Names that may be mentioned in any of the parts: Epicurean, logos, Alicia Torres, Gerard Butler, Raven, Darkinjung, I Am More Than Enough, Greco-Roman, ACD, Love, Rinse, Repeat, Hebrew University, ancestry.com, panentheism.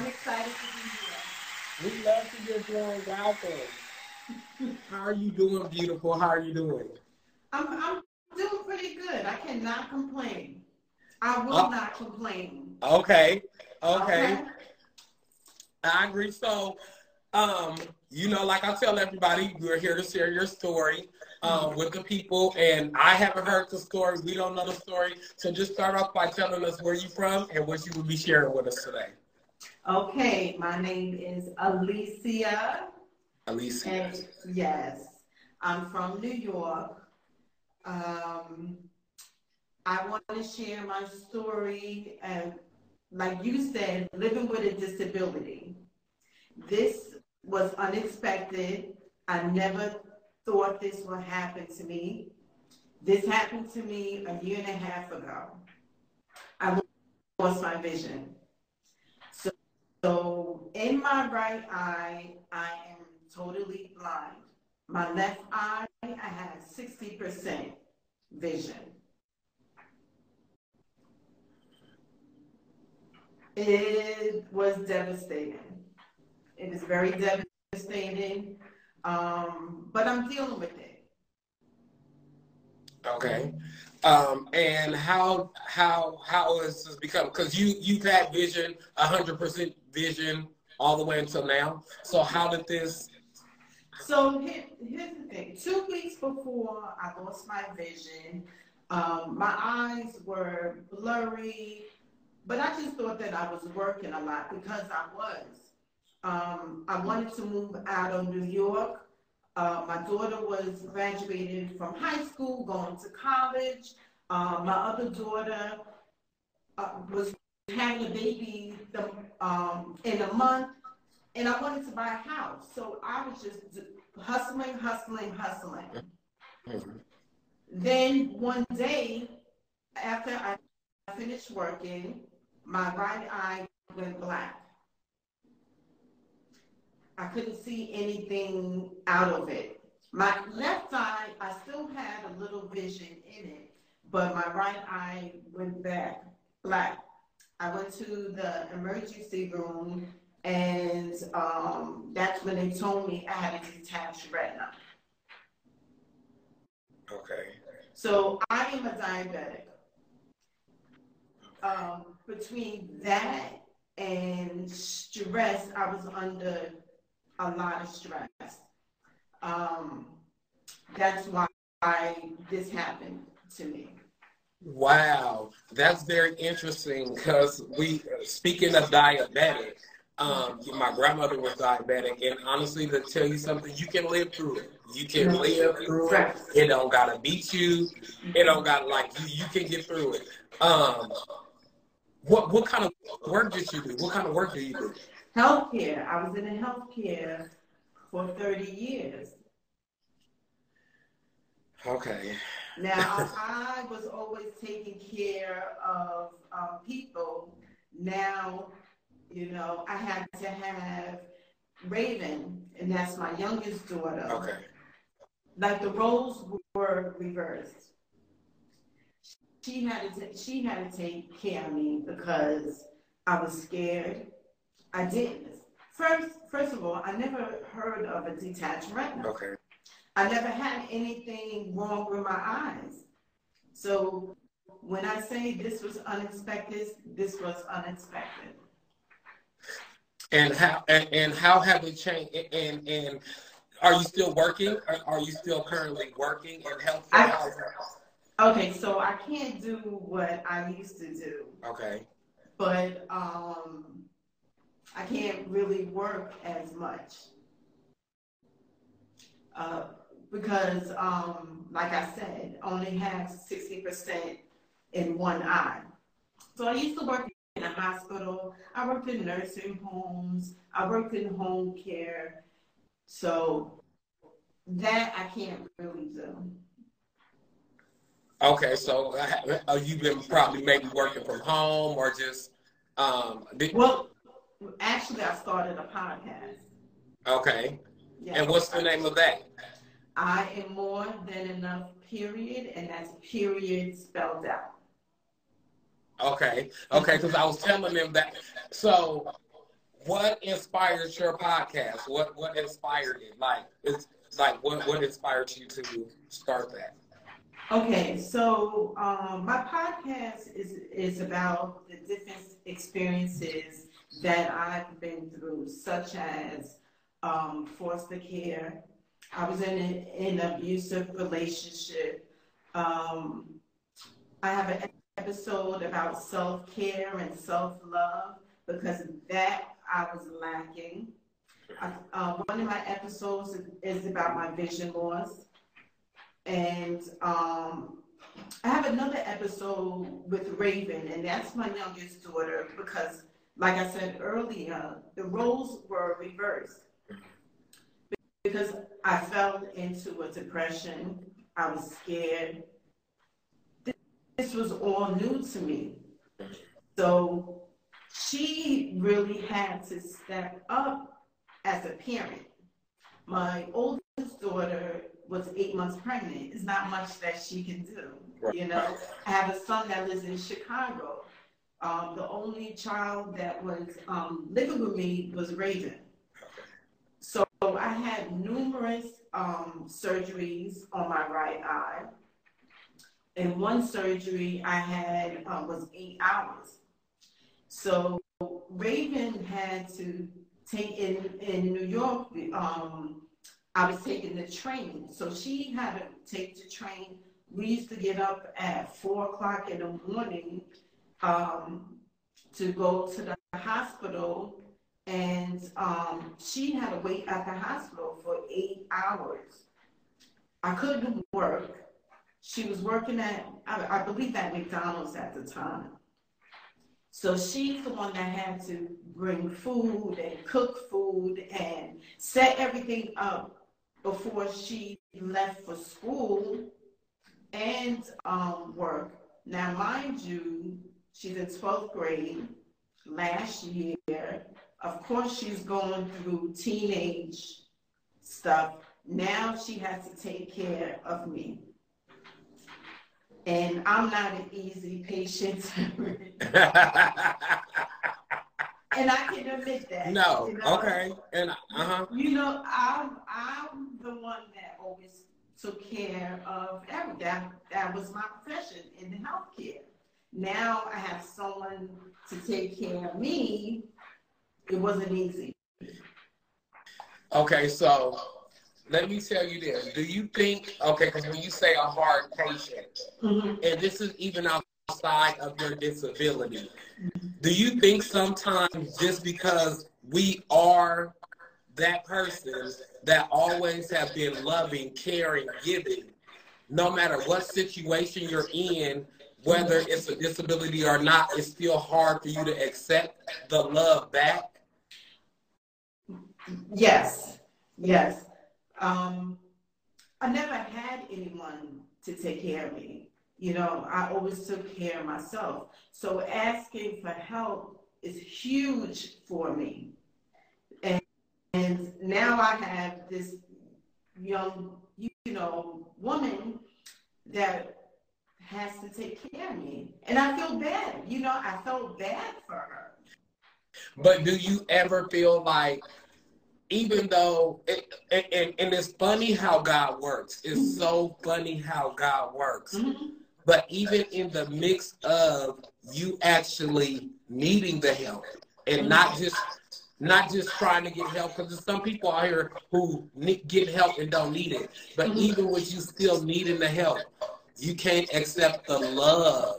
I'm excited to be here. We love to get doing God things. How are you doing, beautiful? How are you doing? I'm doing pretty good. I cannot complain. I will not complain. Okay. Okay. I agree. So, you know, like I tell everybody, we're here to share your story with the people. And I haven't heard the story. We don't know the story. So just start off by telling us where you're from and what you will be sharing with us today. Okay. My name is Alicia. Alicia. And yes. I'm from New York. I want to share my story, like you said, living with a disability. This was unexpected. I never thought this would happen to me. This happened to me a year and a half ago. I lost my vision. So in my right eye, I am totally blind. My left eye, I have 60% vision. It was devastating. It is very devastating, but I'm dealing with it. Okay, and how has this become? Because you've had vision, 100% vision, all the way until now. So how did this? So here's the thing. 2 weeks before I lost my vision, my eyes were blurry. But I just thought that I was working a lot because I was. I wanted to move out of New York. My daughter was graduating from high school, going to college. My other daughter was having a baby in a month, and I wanted to buy a house. So I was just hustling. Mm-hmm. Then one day, after I finished working, my right eye went black. I couldn't see anything out of it. My left eye, I still had a little vision in it, but my right eye went black. I went to the emergency room, and that's when they told me I had a detached retina. Okay. So I am a diabetic. Between that and stress, I was under a lot of stress. That's why this happened to me. Wow, that's very interesting because speaking of diabetic, my grandmother was diabetic, and honestly, to tell you something, you can live through it. You can live through it. It don't gotta beat you. It don't gotta you can get through it. What kind of work did you do? What kind of work do you do? Healthcare. I was in healthcare for 30 years. Okay. Now, I was always taking care of people. Now, you know, I had to have Raven, and that's my youngest daughter. Okay. Like the roles were reversed. She had to take care of me because I was scared. I didn't. First of all, I never heard of a detached retina. Okay. I never had anything wrong with my eyes. So when I say this was unexpected. And how have it changed? And are you still working? Are you still currently working in health? Okay, so I can't do what I used to do. Okay. But I can't really work as much because, like I said, only have 60% in one eye. So I used to work in a hospital. I worked in nursing homes. I worked in home care. So that I can't really do. Okay, so you've been probably maybe working from home or just... well, actually, I started a podcast. Okay. Yeah. And what's the name of that? I Am More Than Enough, period, and that's period spelled out. Okay, because I was telling them that. So What inspires your podcast? What inspired it? Like, it's like what inspired you to start that? Okay, so my podcast is about the different experiences that I've been through, such as foster care. I was in an abusive relationship. I have an episode about self-care and self-love because that I was lacking. One of my episodes is about my vision loss. And I have another episode with Raven, and that's my youngest daughter because, like I said earlier, the roles were reversed. Because I fell into a depression, I was scared. This was all new to me. So she really had to step up as a parent. My oldest daughter was 8 months pregnant. It's not much that she can do, you know? I have a son that lives in Chicago. The only child that was living with me was Raven. So I had numerous surgeries on my right eye. And one surgery I had was 8 hours. So Raven had to take in New York, I was taking the train. So she had to take the train. We used to get up at 4 o'clock in the morning to go to the hospital. And she had to wait at the hospital for 8 hours. I couldn't work. She was working at, I believe, at McDonald's at the time. So she's the one that had to bring food and cook food and set everything up before she left for school and work. Now, mind you, she's in 12th grade last year. Of course, she's going through teenage stuff. Now she has to take care of me. And I'm not an easy patient. And I can admit that. No, you know? Okay. And you know, I'm the one that always took care of everything. That was my profession in healthcare. Now I have someone to take care of me. It wasn't easy. Okay, so let me tell you this. Do you think, okay, because when you say a hard patient, and this is even outside of your disability, do you think sometimes just because we are that person that always have been loving, caring, giving, no matter what situation you're in, whether it's a disability or not, it's still hard for you to accept the love back? Yes, yes. I never had anyone to take care of me. You know, I always took care of myself. So asking for help is huge for me. And now I have this young, you know, woman that has to take care of me. And I feel bad. You know, I felt bad for her. But do you ever feel like, even though, and it's funny how God works. It's so funny how God works. But even in the mix of you actually needing the help and not just trying to get help, because there's some people out here who get help and don't need it. But even with you still needing the help, you can't accept the love.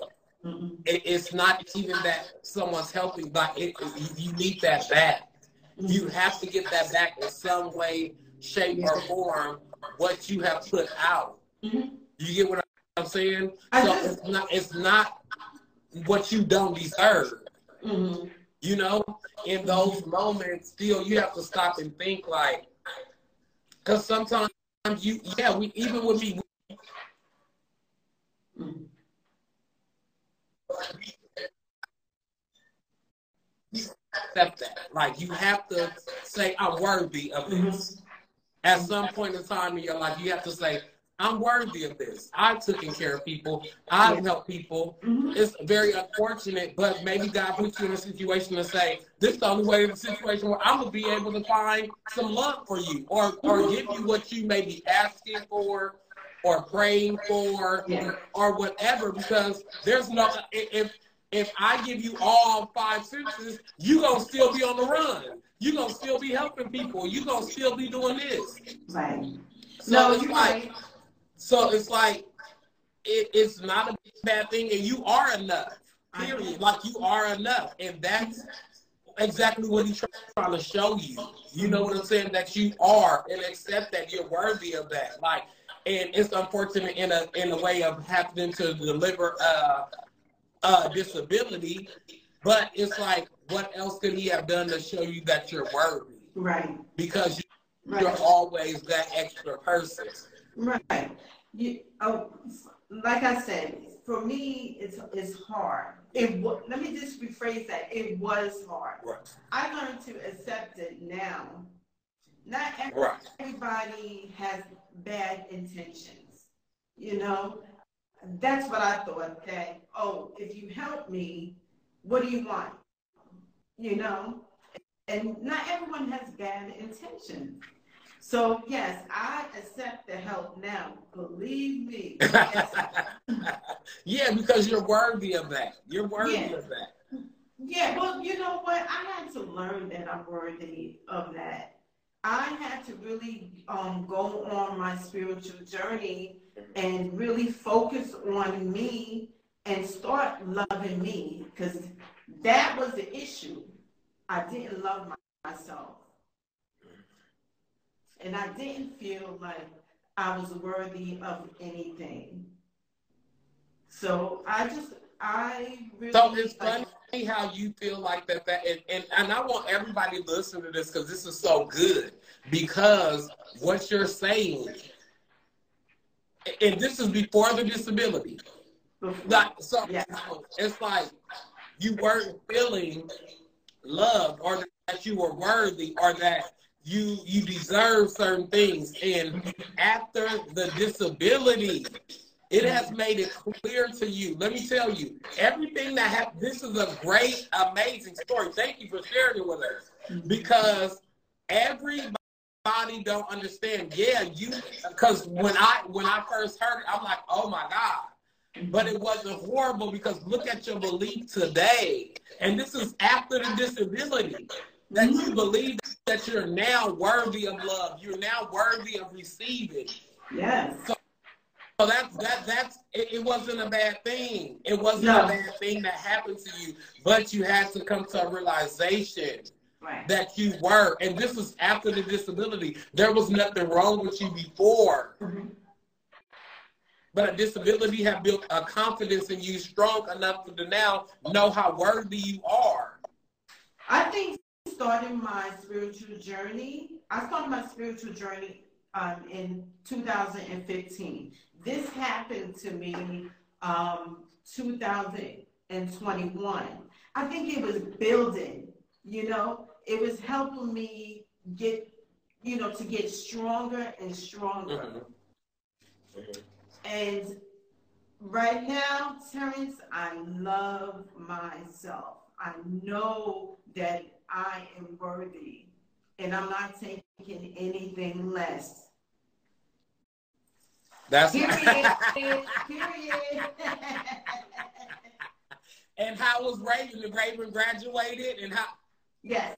It's not even that someone's helping, but you need that back. You have to get that back in some way, shape, or form, what you have put out. You get what I'm saying? So it's not what you don't deserve. You know, in those moments, still, you have to stop and think, like, because sometimes you, yeah, we, even with me, accept that. Like, you have to say, I'm worthy of this. At some point in time in your life, you have to say, I'm worthy of this. I've taken care of people. I've helped people. Mm-hmm. It's very unfortunate, but maybe God puts you in a situation to say, this is the only way, the situation where I'm going to be able to find some love for you or give you what you may be asking for or praying for or whatever, because there's no, if I give you all 5 senses, you're going to still be on the run. You're going to still be helping people. You're going to still be doing this. Right. So no, it's like... So it's like, it's not a bad thing, and you are enough, period. Like, you are enough, and that's exactly what he's trying to show you. You know what I'm saying? That you are, and accept that you're worthy of that. Like, and it's unfortunate in a way of having to deliver a disability, but it's like, what else could he have done to show you that you're worthy? Right. Because you're always that extra person. Right. Like I said, for me, it's hard. Let me just rephrase that. It was hard. Right. I learned to accept it now. Not everybody has bad intentions. You know, that's what I thought, that, oh, if you help me, what do you want? You know, and not everyone has bad intentions. So, yes, I accept the help now. Believe me. Yes. Yeah, because you're worthy of that. You're worthy of that. Yeah, well, you know what? I had to learn that I'm worthy of that. I had to really go on my spiritual journey and really focus on me and start loving me, because that was the issue. I didn't love myself. And I didn't feel like I was worthy of anything. So I really... So it's funny how you feel like that and I want everybody to listen to this, because this is so good. Because what you're saying, and this is before the disability. Like, so, so it's like you weren't feeling loved, or that you were worthy, or that you deserve certain things. And after the disability, it has made it clear to you. Let me tell you, everything that happened, this is a great, amazing story. Thank you for sharing it with us. Because everybody don't understand. Yeah, because when I first heard it, I'm like, oh my God. But it wasn't horrible, because look at your belief today. And this is after the disability. That you believe that you're now worthy of love. You're now worthy of receiving. Yes. So it wasn't a bad thing. It wasn't a bad thing that happened to you, but you had to come to a realization that you were. And this was after the disability. There was nothing wrong with you before. Mm-hmm. But a disability had built a confidence in you strong enough to now know how worthy you are. I think starting my spiritual journey, in 2015. This happened to me 2021. I think it was building, you know, it was helping me get, you know, to get stronger and stronger. Mm-hmm. Mm-hmm. And right now, Terrance, I love myself. I know that I am worthy, and I'm not taking anything less. That's period. Period. And how was Raven? Did Raven graduated? And how? Yes,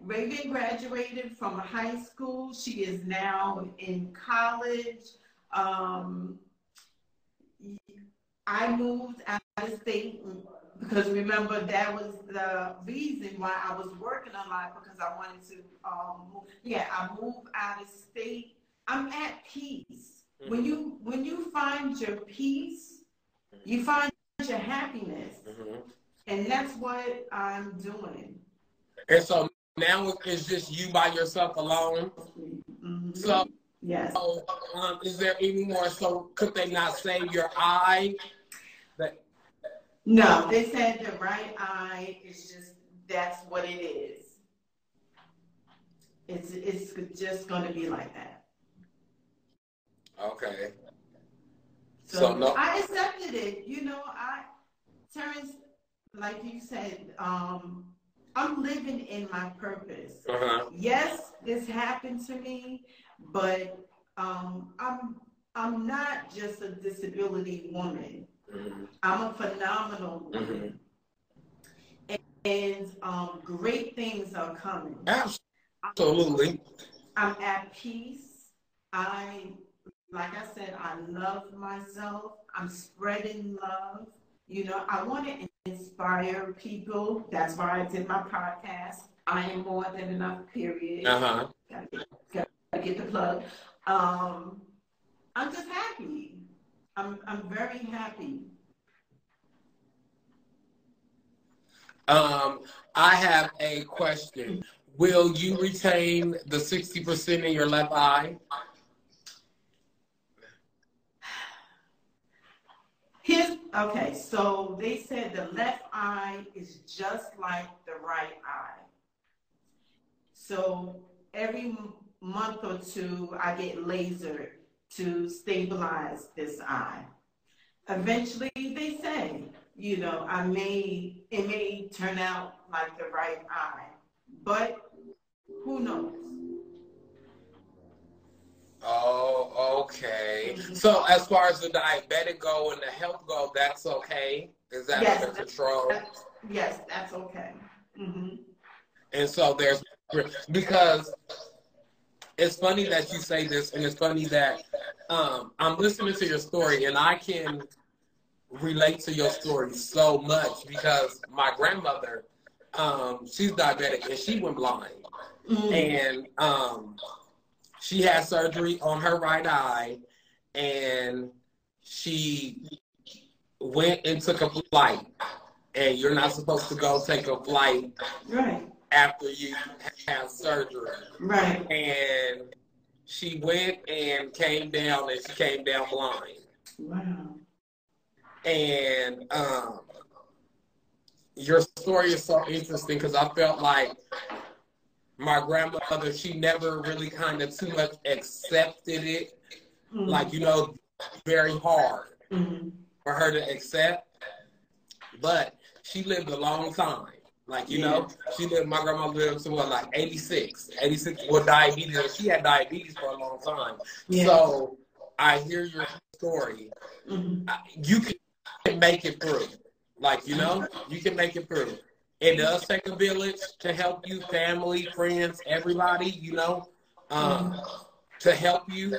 Raven graduated from high school. She is now in college. I moved out of state. Because remember, that was the reason why I was working a lot, because I wanted to, I moved out of state. I'm at peace. Mm-hmm. When you find your peace, you find your happiness. Mm-hmm. And that's what I'm doing. And so now it's just you by yourself alone. Mm-hmm. So, yes. So, is there any more? So could they not say your eye? No, they said the right eye is just, that's what it is. It's just going to be like that. Okay. So no. I accepted it. You know, Terrance, like you said, I'm living in my purpose. Yes, this happened to me, but I'm not just a disability woman. I'm a phenomenal woman. And great things are coming. Absolutely. I'm at peace. Like I said, I love myself. I'm spreading love. You know, I want to inspire people. That's why I did my podcast. I am more than enough, period. Gotta get the plug. I'm just happy. I'm very happy. I have a question. Will you retain the 60% in your left eye? Okay, so they said the left eye is just like the right eye. So every month or two, I get lasered to stabilize this eye. Eventually, they say, you know, it may turn out like the right eye, but who knows? Oh, okay. So as far as the diabetic go and the health go, that's okay? Is that under control? Yes, that's okay. And so there's, because it's funny that you say this, and it's funny that I'm listening to your story, and I can relate to your story so much, because my grandmother, she's diabetic, and she went blind. And she had surgery on her right eye, and she went and took a flight. And you're not supposed to go take a flight after you have surgery. And she went and came down, and she came down blind. And your story is so interesting, because I felt like my grandmother, she never really kind of too much accepted it. Like, you know, very hard for her to accept. But she lived a long time. Like, you know, she lived, my grandma lived to what, like 86 with diabetes. She had diabetes for a long time. So I hear your story. You can make it through. Like, you know, you can make it through. It does take a village to help you, family, friends, everybody, you know, to help you.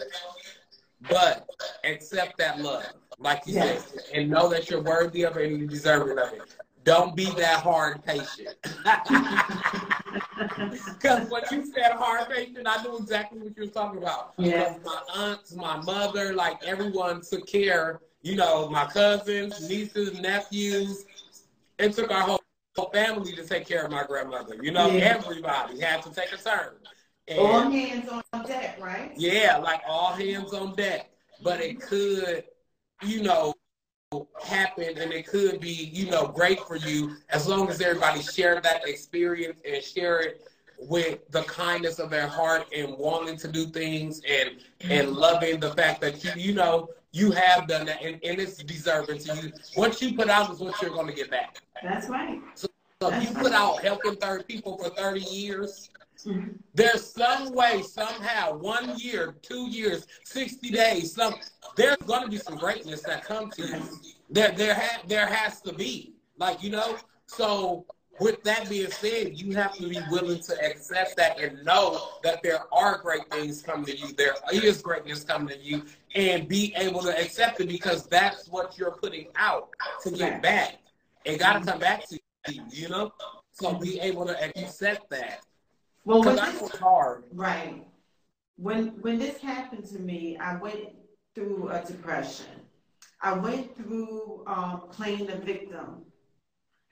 But accept that love, like you said, and know that you're worthy of it and deserving of it. Don't be that hard patient. Because when you said hard patient, I knew exactly what you were talking about. My aunts, my mother, like everyone took care, you know, my cousins, nieces, nephews. It took our whole family to take care of my grandmother. You know, everybody had to take a turn. And all hands on deck, right? Yeah, like all hands on deck. But it could, you know, happen, and it could be, you know, great for you, as long as everybody shared that experience and share it with the kindness of their heart and wanting to do things and loving the fact that you know, you have done that, and it's deserving to you. What you put out is what you're going to get back. That's right. So if you put out helping people for 30 years, there's some way, somehow, 1 year, 2 years, 60 days, there's going to be some greatness that comes to you. There has to be, like, you know, so with that being said, you have to be willing to accept that and know that there are great things coming to you. There is greatness coming to you, and be able to accept it, because that's what you're putting out to get back. It got to come back to you, you know? So be able to accept that. Well, when this, when this happened to me, I went through a depression. I went through playing the victim.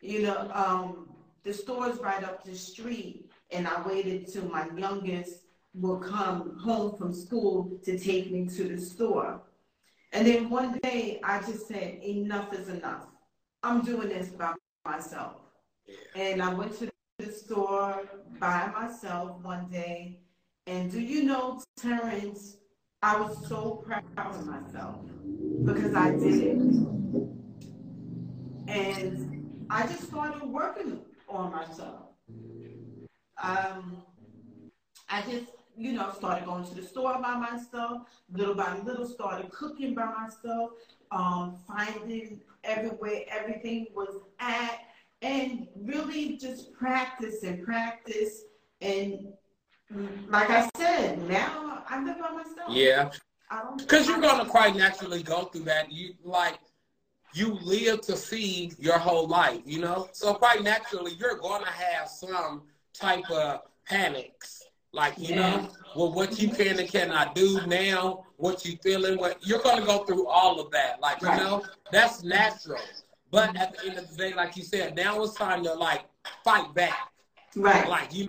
You know, the store's right up the street, and I waited till my youngest would come home from school to take me to the store. And then one day, I just said, enough is enough. I'm doing this by myself. And I went to the store by myself one day, and do you know, Terrance, I was so proud of myself because I did it. And I just started working on myself. I just, you know, started going to the store by myself, little by little, started cooking by myself, finding everywhere everything was at, and really just practice and practice. And like I said, now I live by myself. Yeah. Because you're going to quite naturally go through that. You live to see your whole life, you know? So quite naturally, you're going to have some type of panics. Like, you know, well, what you can and cannot do now, what you feeling, what you're going to go through all of that. Like, you know, that's natural. But at the end of the day, like you said, now it's time to, like, fight back. Right. Like, you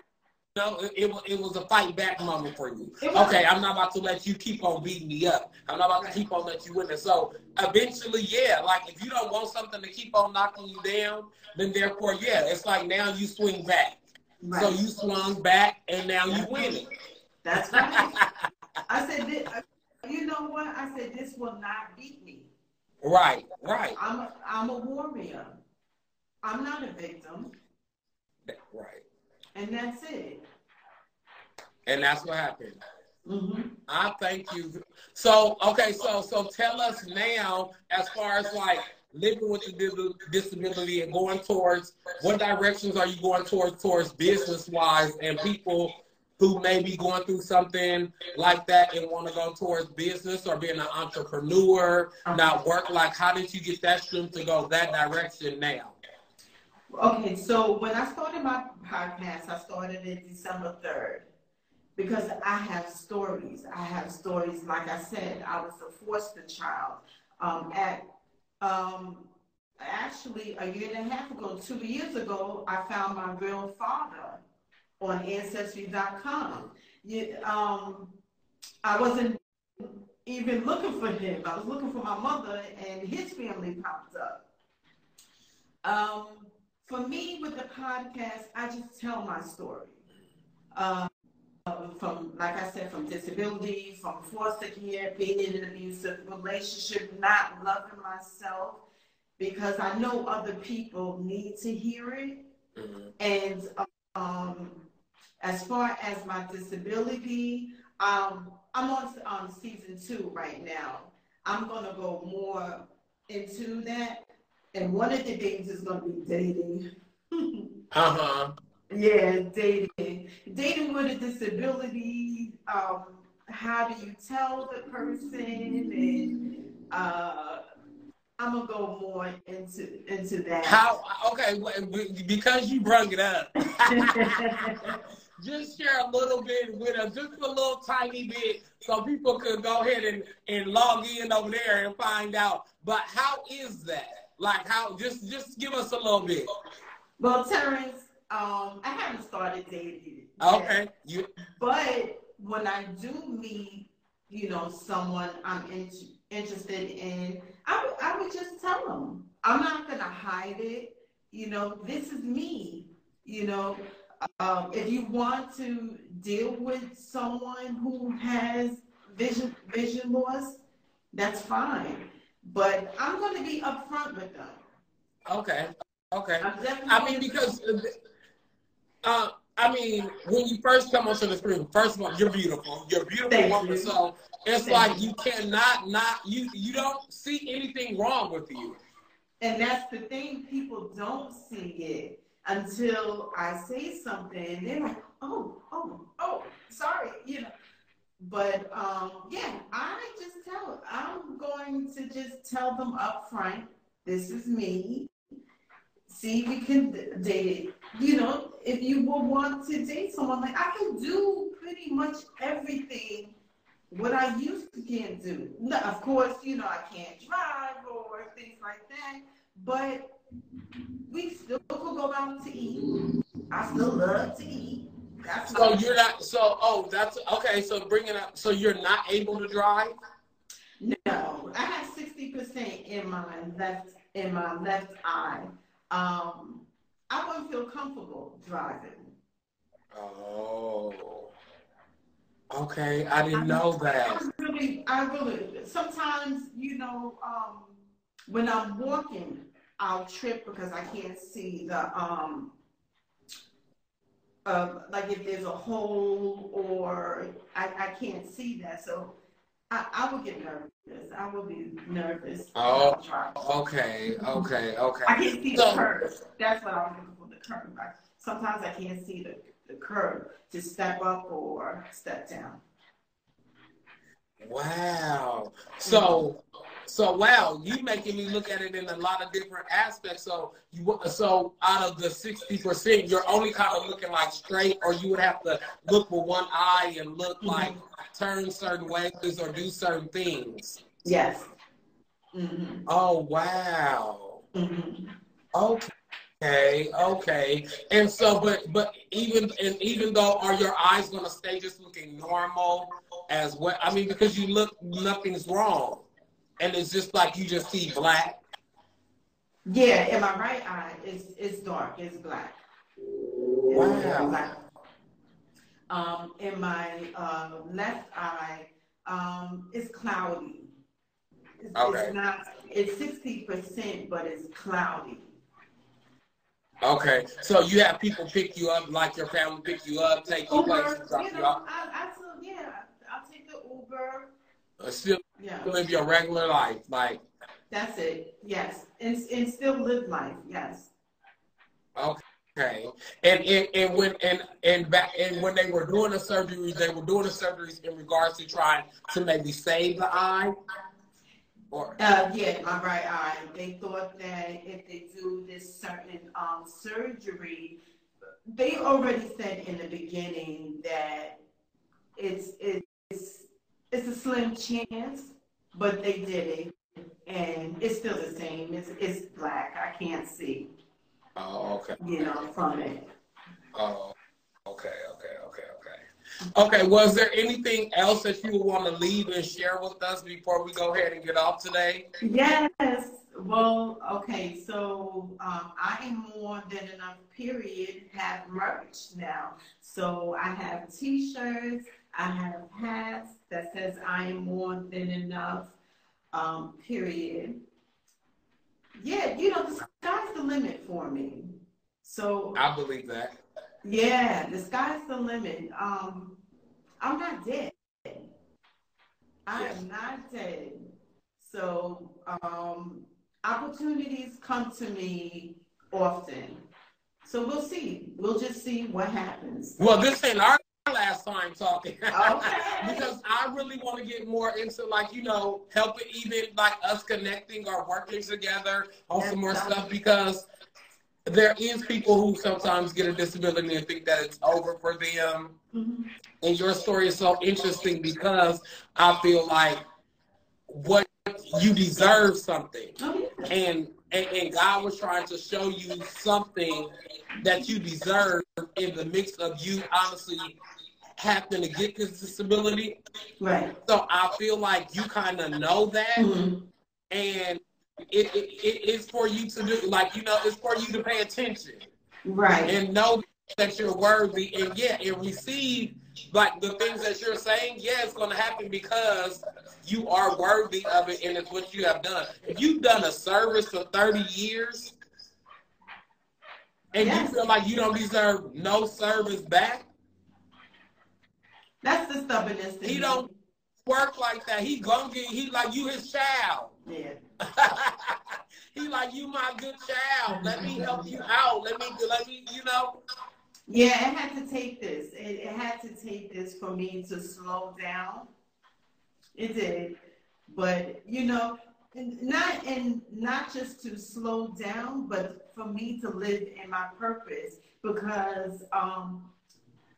know, it was a fight back moment for you. Okay, I'm not about to let you keep on beating me up. I'm not about to keep on letting you win it. So eventually, yeah, like, if you don't want something to keep on knocking you down, then therefore, yeah, it's like now you swing back. Right. So you swung back, and now you win it. That's right. I said, you know what? I said, this will not beat me. Right, right. I'm a warrior. I'm not a victim. Right. And that's it. And that's what happened. Mm-hmm. I thank you. So, okay, so tell us now, as far as, like, living with the disability and going towards, what directions are you going towards business-wise, and people who may be going through something like that and want to go towards business or being an entrepreneur, not work? Like, how did you get that strength to go that direction now? Okay, so when I started my podcast, I started it December 3rd because I have stories. I have stories. Like I said, I was a foster child actually, a year and a half ago, 2 years ago, I found my real father on ancestry.com. I wasn't even looking for him. I was looking for my mother, and his family popped up. For me, with the podcast, I just tell my story. From, like I said, from disability, from foster care, being in an abusive relationship, not loving myself, because I know other people need to hear it. And as far as my disability, I'm on season 2 right now. I'm going to go more into that. And one of the things is going to be dating. Yeah, dating. Dating with a disability, how do you tell the person? And I'm going to go more into that. How? Okay, because you brought it up. Just share a little bit with us, just a little tiny bit, so people could go ahead and log in over there and find out. But how is that? Like, how? Just give us a little bit. Well, Terrance, I haven't started dating yet. Okay. But when I do meet, you know, someone I'm interested in, I would just tell them. I'm not going to hide it. You know, this is me. You know, if you want to deal with someone who has vision loss, that's fine. But I'm going to be upfront with them. Okay. Okay. I mean, because, I mean, when you first come onto the screen, first of all, you're beautiful. You're a beautiful woman. So it's like you cannot not, you don't see anything wrong with you. And that's the thing. People don't see it until I say something. And they're like, oh, sorry, you know. But, yeah, I just tell, I'm going to just tell them up front, this is me. See, we can date it. You know, if you will want to date someone, like, I can do pretty much everything what I used to can't do. Now, of course, you know, I can't drive or things like that, but we still could go out to eat. I still love to eat. That's so you're not, so, oh, that's, okay, so bring it up, so you're not able to drive? No, I have 60% in my left eye. I wouldn't feel comfortable driving. Oh. Okay, I didn't know that. I'm I really, sometimes, you know, when I'm walking, I'll trip because I can't see the, like if there's a hole or I can't see that. So I will get nervous. I will be nervous. Oh, okay, okay, okay. I can't see the curve. That's what I'm looking for, the curve. Sometimes I can't see the curve to step up or step down. Wow. So wow, you making me look at it in a lot of different aspects. So out of the 60%, you're only kind of looking like straight, or you would have to look with one eye and look like turn certain ways or do certain things. Yes. Mm-hmm. Oh wow. Mm-hmm. Okay. Okay, okay. And so, but even though, are your eyes going to stay just looking normal as well? I mean, because you look, nothing's wrong. And it's just like you just see black. Yeah, in my right eye, it's dark, it's black. It's wow. Black. In my left eye, it's cloudy. Okay. It's 60%, but it's cloudy. Okay, so you have people pick you up, like your family pick you up, take you places, drop you off. I'll take the Uber. Still live your regular life, like. That's it. Yes, and still live life. Yes. Okay, and when they were doing the surgeries, in regards to trying to maybe save the eye. Yeah, my right eye. They thought that if they do this certain surgery, they already said in the beginning that it's a slim chance, but they did it, and it's still the same. It's black. I can't see. Oh, okay. You know, from it. Oh, okay, okay, okay, okay. Okay, was there anything else that you would want to leave and share with us before we go ahead and get off today? Yes. Well, okay, so I Am More Than Enough, period, have merch now. So I have T-shirts, I have hats that says I Am More Than Enough, period. Yeah, you know, the sky's the limit for me. So I believe that. Yeah, the sky's the limit. I'm not dead. I am not dead. So opportunities come to me often. So we'll see. We'll just see what happens. Well, this ain't our last time talking. Okay. Because I really want to get more into, like, you know, helping even like us connecting or working together on some more stuff, because there is people who sometimes get a disability and think that it's over for them. Mm-hmm. And your story is so interesting, because I feel like what you deserve something. Oh, yeah. And God was trying to show you something that you deserve in the mix of you honestly happen to get this disability. Right. So I feel like you kind of know that. Mm-hmm. And it is for you to do, like, you know, it's for you to pay attention, right, and know that you're worthy, and yeah, and receive like the things that you're saying. Yeah, it's going to happen because you are worthy of it, and it's what you have done. If you've done a service for 30 years and you feel like you don't deserve no service back, that's the stubbornness thing. He don't work like that. He gonna get, he like, you his child. Yeah. He like, you my good child. Let me help you out. Let me, you know. Yeah, it had to take this. It had to take this for me to slow down. It did. But, you know, not just to slow down, but for me to live in my purpose, because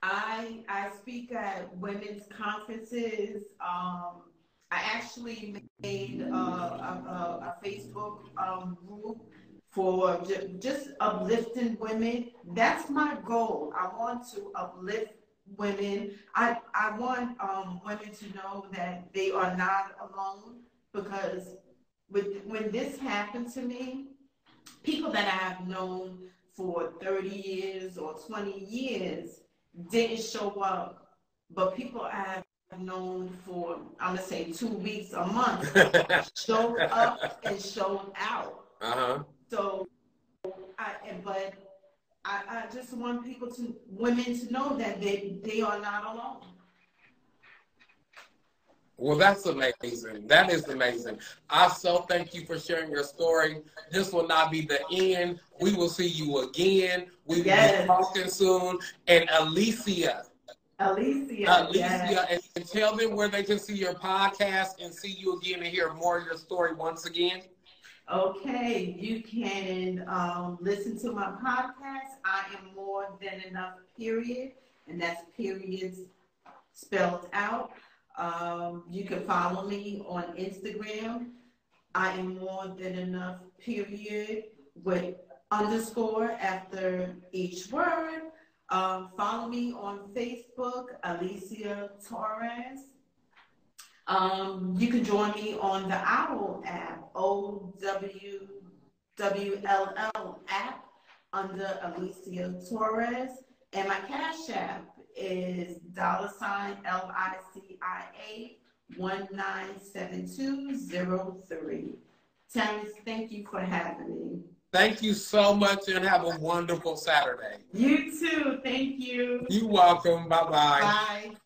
I speak at women's conferences. I actually made a Facebook group for just uplifting women. That's my goal. I want to uplift women. I want women to know that they are not alone, because when this happened to me, people that I have known for 30 years or 20 years didn't show up, but people I have I've known for, I'm gonna say 2 weeks, a month, showed up and showed out. So, I just want women to know that they are not alone. Well, that's amazing. That is amazing. I so thank you for sharing your story. This will not be the end. We will see you again. We will be talking soon. And Alicia, yes. And tell them where they can see your podcast and see you again and hear more of your story once again. Okay, you can listen to my podcast, I Am More Than Enough, period. And that's periods spelled out. You can follow me on Instagram, I Am More Than Enough, period, with underscore after each word. Follow me on Facebook, Alicia Torres. You can join me on the OWL app, O-W-L-L app, under Alicia Torres. And my Cash App is $LICIA197203. Terrance, thank you for having me. Thank you so much, and have a wonderful Saturday. You too. Thank you. You're welcome. Bye-bye. Bye.